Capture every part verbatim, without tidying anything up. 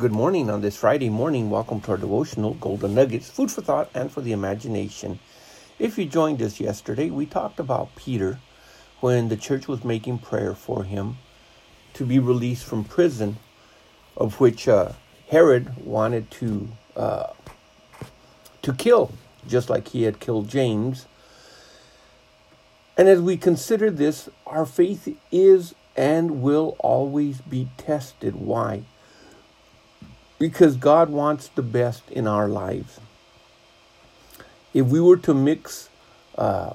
Good morning on this Friday morning. Welcome to our devotional, Golden Nuggets, food for thought and for the imagination. If you joined us yesterday, we talked about Peter when the church was making prayer for him to be released from prison, of which uh, Herod wanted to uh, to kill, just like he had killed James. And as we consider this, our faith is and will always be tested. Why? Because God wants the best in our lives. If we were to mix uh,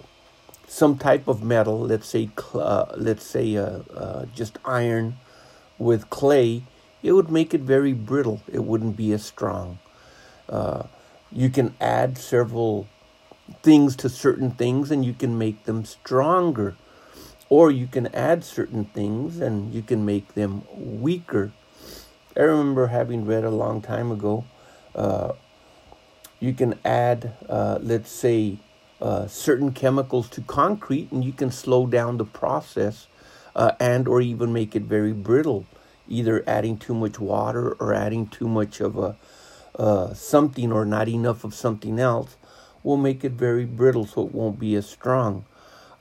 some type of metal, let's say uh, let's say uh, uh, just iron with clay, it would make it very brittle. It wouldn't be as strong. Uh, you can add several things to certain things and you can make them stronger. Or you can add certain things and you can make them weaker. I remember having read a long time ago, uh, you can add, uh, let's say, uh, certain chemicals to concrete and you can slow down the process uh, and or even make it very brittle, either adding too much water or adding too much of a uh, something or not enough of something else will make it very brittle so it won't be as strong.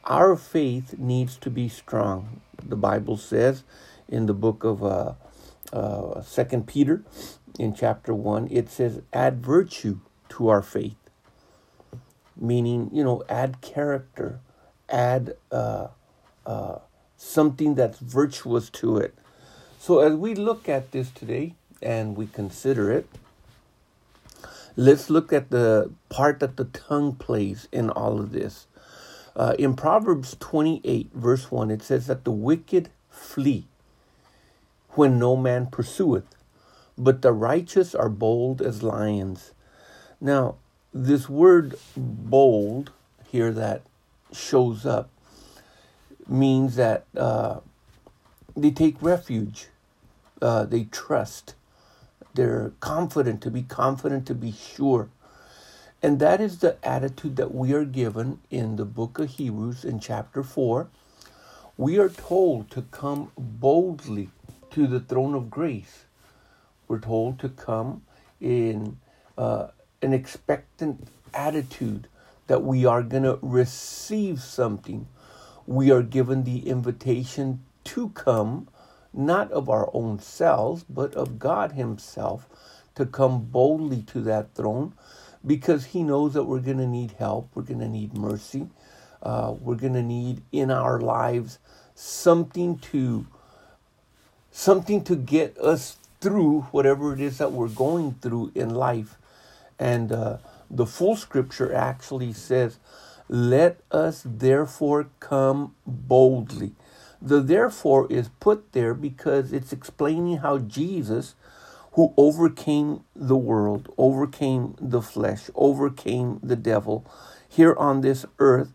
Our faith needs to be strong. The Bible says in the book of Uh, Uh, Second Peter, in chapter one, it says, add virtue to our faith. Meaning, you know, add character, add uh, uh, something that's virtuous to it. So as we look at this today and we consider it, let's look at the part that the tongue plays in all of this. Uh, in Proverbs twenty-eight, verse one, it says that the wicked flee when no man pursueth, but the righteous are bold as lions. Now, this word bold here that shows up means that uh, they take refuge, uh, they trust, they're confident to be confident, to be sure. And that is the attitude that we are given in the book of Hebrews in chapter four. We are told to come boldly to the throne of grace. We're told to come in uh, an expectant attitude that we are going to receive something. We are given the invitation to come, not of our own selves, but of God himself, to come boldly to that throne because he knows that we're going to need help. We're going to need mercy. Uh, we're going to need in our lives something to Something to get us through whatever it is that we're going through in life. And uh, the full scripture actually says, let us therefore come boldly. The therefore is put there because it's explaining how Jesus, who overcame the world, overcame the flesh, overcame the devil here on this earth,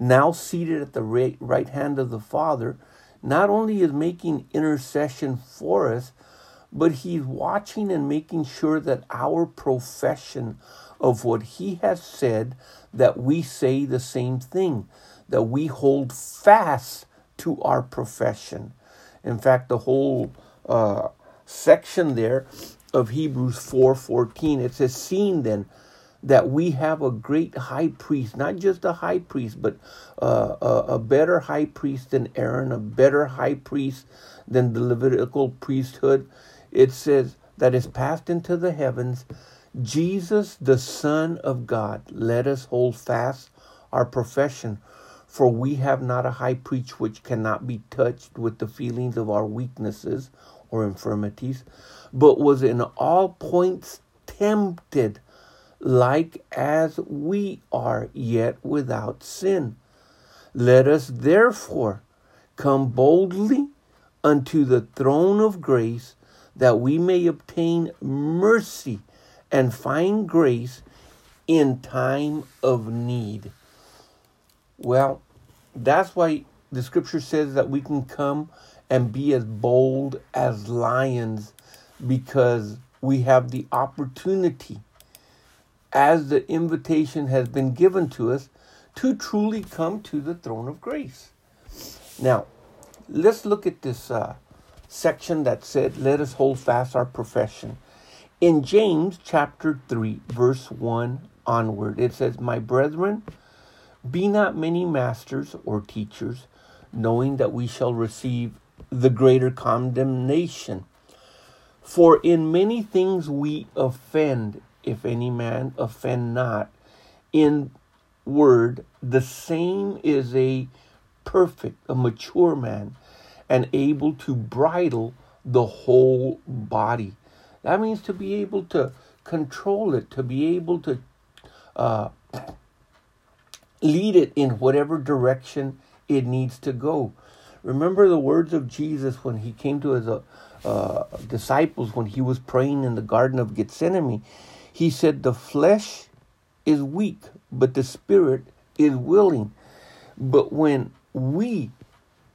now seated at the right, right hand of the Father, not only is making intercession for us, but he's watching and making sure that our profession of what he has said, that we say the same thing, that we hold fast to our profession. In fact, the whole uh, section there of Hebrews four fourteen, it says, seeing then that we have a great high priest, not just a high priest, but uh, a, a better high priest than Aaron, a better high priest than the Levitical priesthood. It says that is passed into the heavens, Jesus, the Son of God, let us hold fast our profession, for we have not a high priest which cannot be touched with the feelings of our weaknesses or infirmities, but was in all points tempted, like as we are, yet without sin. Let us therefore come boldly unto the throne of grace, that we may obtain mercy and find grace in time of need. Well, that's why the scripture says that we can come and be as bold as lions, because we have the opportunity, as the invitation has been given to us, to truly come to the throne of grace. Now, let's look at this uh, section that said, let us hold fast our profession. In James chapter three, verse one onward, it says, my brethren, be not many masters or teachers, knowing that we shall receive the greater condemnation. For in many things we offend, if any man offend not in word, the same is a perfect, a mature man, and able to bridle the whole body. That means to be able to control it, to be able to uh, lead it in whatever direction it needs to go. Remember the words of Jesus when he came to his uh, uh, disciples when he was praying in the Garden of Gethsemane. He said, the flesh is weak, but the spirit is willing. But when we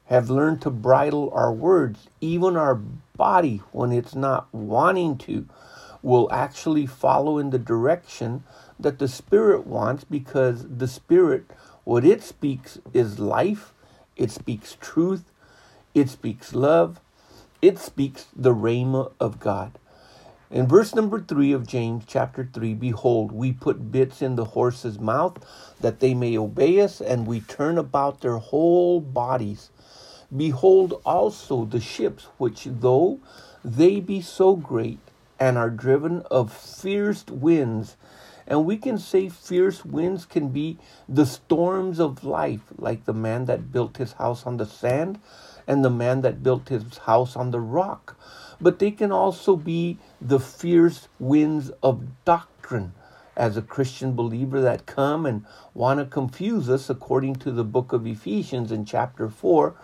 have learned to bridle our words, even our body, when it's not wanting to, will actually follow in the direction that the spirit wants, because the spirit, what it speaks is life, it speaks truth, it speaks love, it speaks the rhema of God. In verse number three of James chapter three, behold, we put bits in the horse's mouth that they may obey us, and we turn about their whole bodies. Behold also the ships, which though they be so great and are driven of fierce winds, and we can say fierce winds can be the storms of life, like the man that built his house on the sand and the man that built his house on the rock. But they can also be the fierce winds of doctrine as a Christian believer that come and want to confuse us, according to the book of Ephesians in chapter four,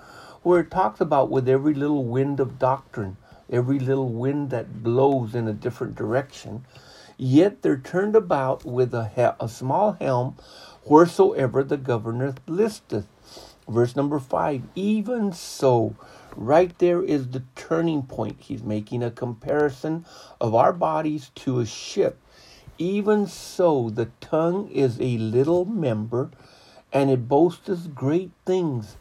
where it talks about with every little wind of doctrine, every little wind that blows in a different direction. Yet they're turned about with a, he- a small helm, wheresoever the governor listeth. Verse number five, even so, right there is the turning point. He's making a comparison of our bodies to a ship. Even so, the tongue is a little member, and it boasteth great things.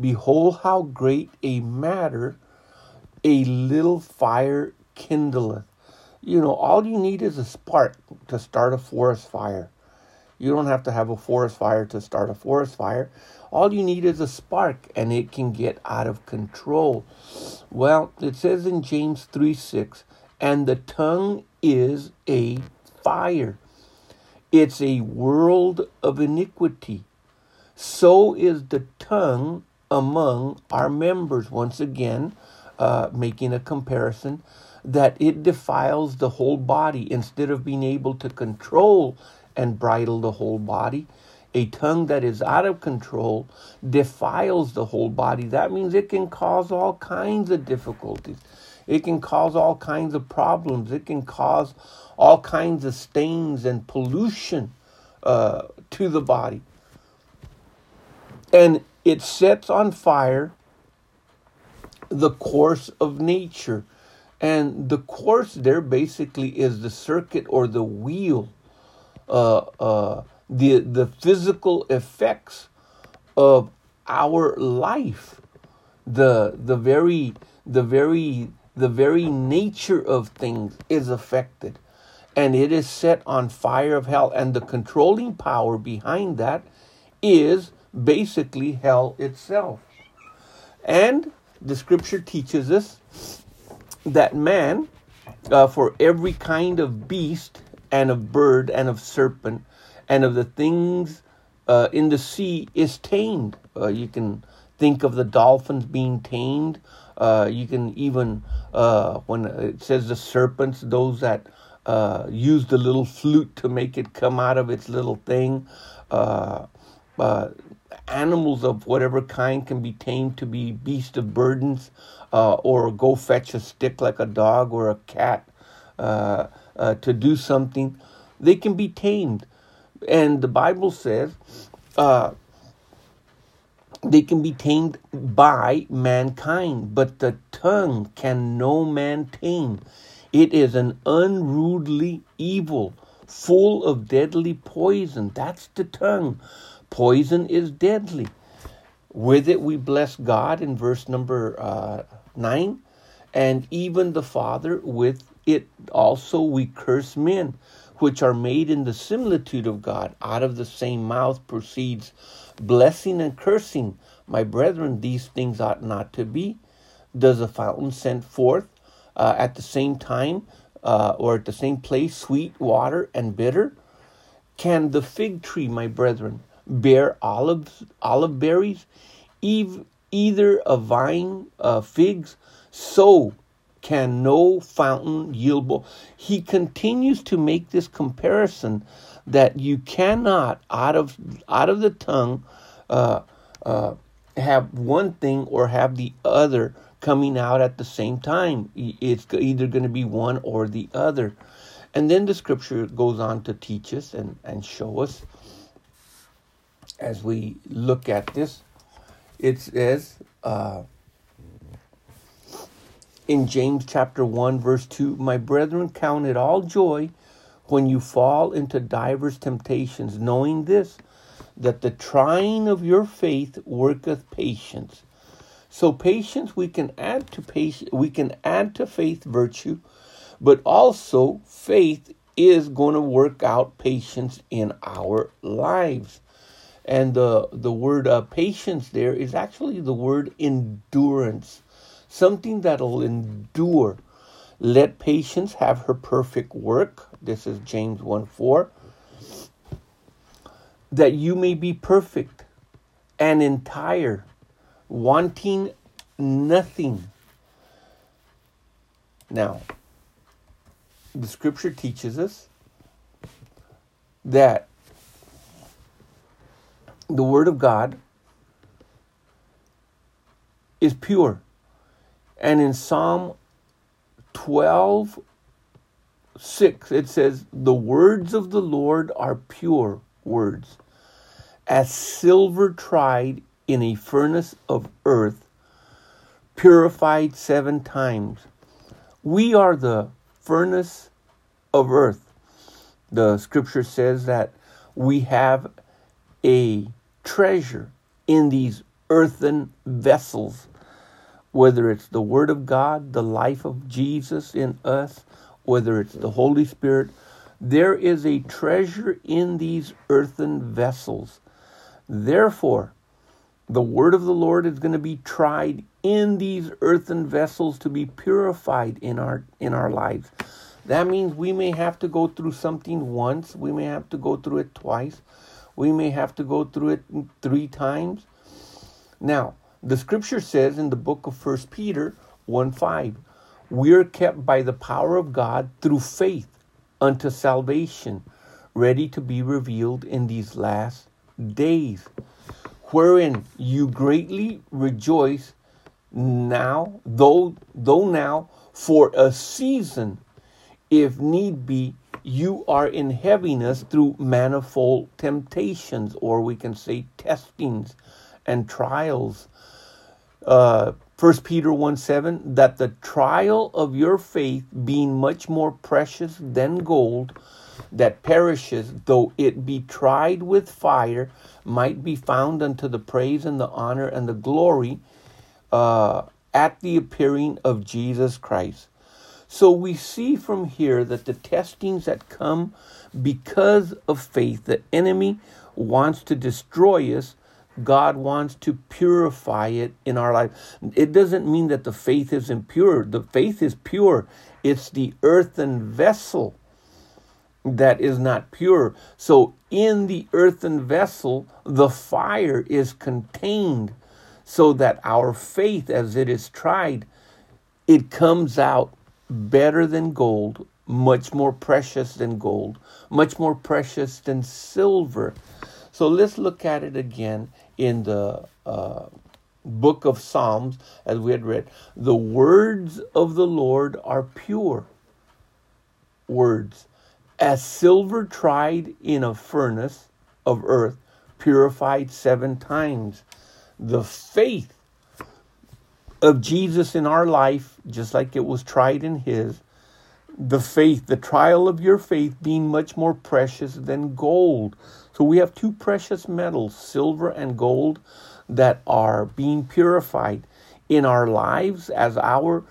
Behold, how great a matter a little fire kindleth. You know, all you need is a spark to start a forest fire. You don't have to have a forest fire to start a forest fire. All you need is a spark, and it can get out of control. Well, it says in James three six, and the tongue is a fire. It's a world of iniquity. So is the tongue among our members. Once again, uh, making a comparison that it defiles the whole body. Instead of being able to control and bridle the whole body, a tongue that is out of control defiles the whole body. That means it can cause all kinds of difficulties. It can cause all kinds of problems. It can cause all kinds of stains and pollution uh, to the body. And it sets on fire the course of nature. And the course there basically is the circuit or the wheel, uh, uh, the the physical effects of our life, the the very the very the very nature of things is affected, and it is set on fire of hell. And the controlling power behind that is basically hell itself. And the scripture teaches us that man, uh, for every kind of beast and of bird and of serpent and of the things uh, in the sea is tamed. Uh, you can think of the dolphins being tamed. Uh, you can even, uh, when it says the serpents, those that uh, use the little flute to make it come out of its little thing. Uh, uh, animals of whatever kind can be tamed to be beasts of burdens, uh, or go fetch a stick like a dog or a cat uh, uh, to do something. They can be tamed. And the Bible says uh, they can be tamed by mankind, but the tongue can no man tame. It is an unruly evil, full of deadly poison. That's the tongue. Poison is deadly. With it we bless God in verse number uh, nine. and even the Father. With it also we curse men, which are made in the similitude of God. Out of the same mouth proceeds blessing and cursing. My brethren, these things ought not to be. Does a fountain send forth uh, at the same time uh, or at the same place sweet water and bitter? Can the fig tree, my brethren, bear olives, olive berries, Eve, either a vine uh, figs? So can no fountain yield both? He continues to make this comparison that you cannot out of out of the tongue uh, uh, have one thing or have the other coming out at the same time. It's either going to be one or the other. And then the scripture goes on to teach us and, and show us as we look at this. It says uh, in James chapter one, verse two, my brethren, count it all joy when you fall into divers temptations, knowing this, that the trying of your faith worketh patience. So patience, we can add to patience, we can add to faith virtue, but also faith is going to work out patience in our lives. And the the word uh, patience there is actually the word endurance, something that'll endure. Let patience have her perfect work. This is James one four. That you may be perfect and entire, wanting nothing. Now, the scripture teaches us that the word of God is pure. And in Psalm twelve six, it says, the words of the Lord are pure words, as silver tried in a furnace of earth, purified seven times. We are the furnace of earth. The scripture says that we have a treasure in these earthen vessels, whether it's the Word of God, the life of Jesus in us, whether it's the Holy Spirit. There is a treasure in these earthen vessels. Therefore, the word of the Lord is going to be tried in these earthen vessels to be purified in our in our lives. That means we may have to go through something once. We may have to go through it twice. We may have to go through it three times. Now, the scripture says in the book of First Peter one five, we are kept by the power of God through faith unto salvation, ready to be revealed in these last days, wherein you greatly rejoice now, though, though now for a season, if need be, you are in heaviness through manifold temptations, or we can say testings and trials. Uh, First Peter one seven, that the trial of your faith, being much more precious than gold that perishes, though it be tried with fire, might be found unto the praise and the honor and the glory uh, at the appearing of Jesus Christ. So we see from here that the testings that come because of faith, the enemy wants to destroy us. God wants to purify it in our life. It doesn't mean that the faith is impure. The faith is pure. It's the earthen vessel that is not pure. So in the earthen vessel, the fire is contained so that our faith, as it is tried, it comes out better than gold, much more precious than gold, much more precious than silver. So let's look at it again in the uh, book of Psalms, as we had read. The words of the Lord are pure words, as silver tried in a furnace of earth, purified seven times. The faith of Jesus in our life, just like it was tried in his, the faith, the trial of your faith being much more precious than gold. So we have two precious metals, silver and gold, that are being purified in our lives as our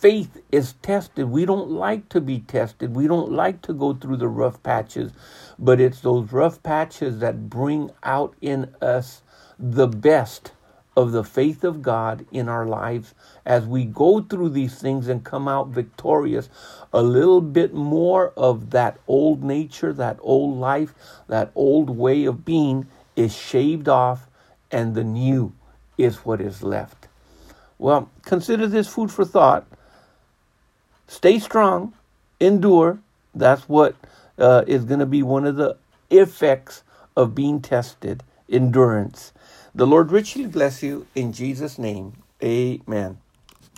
faith is tested. We don't like to be tested. We don't like to go through the rough patches, but it's those rough patches that bring out in us the best of the faith of God in our lives as we go through these things and come out victorious. A little bit more of that old nature, that old life, that old way of being is shaved off, and the new is what is left. Well, consider this food for thought. Stay strong, endure. That's what uh, is going to be one of the effects of being tested, endurance. The Lord richly bless you in Jesus' name. Amen.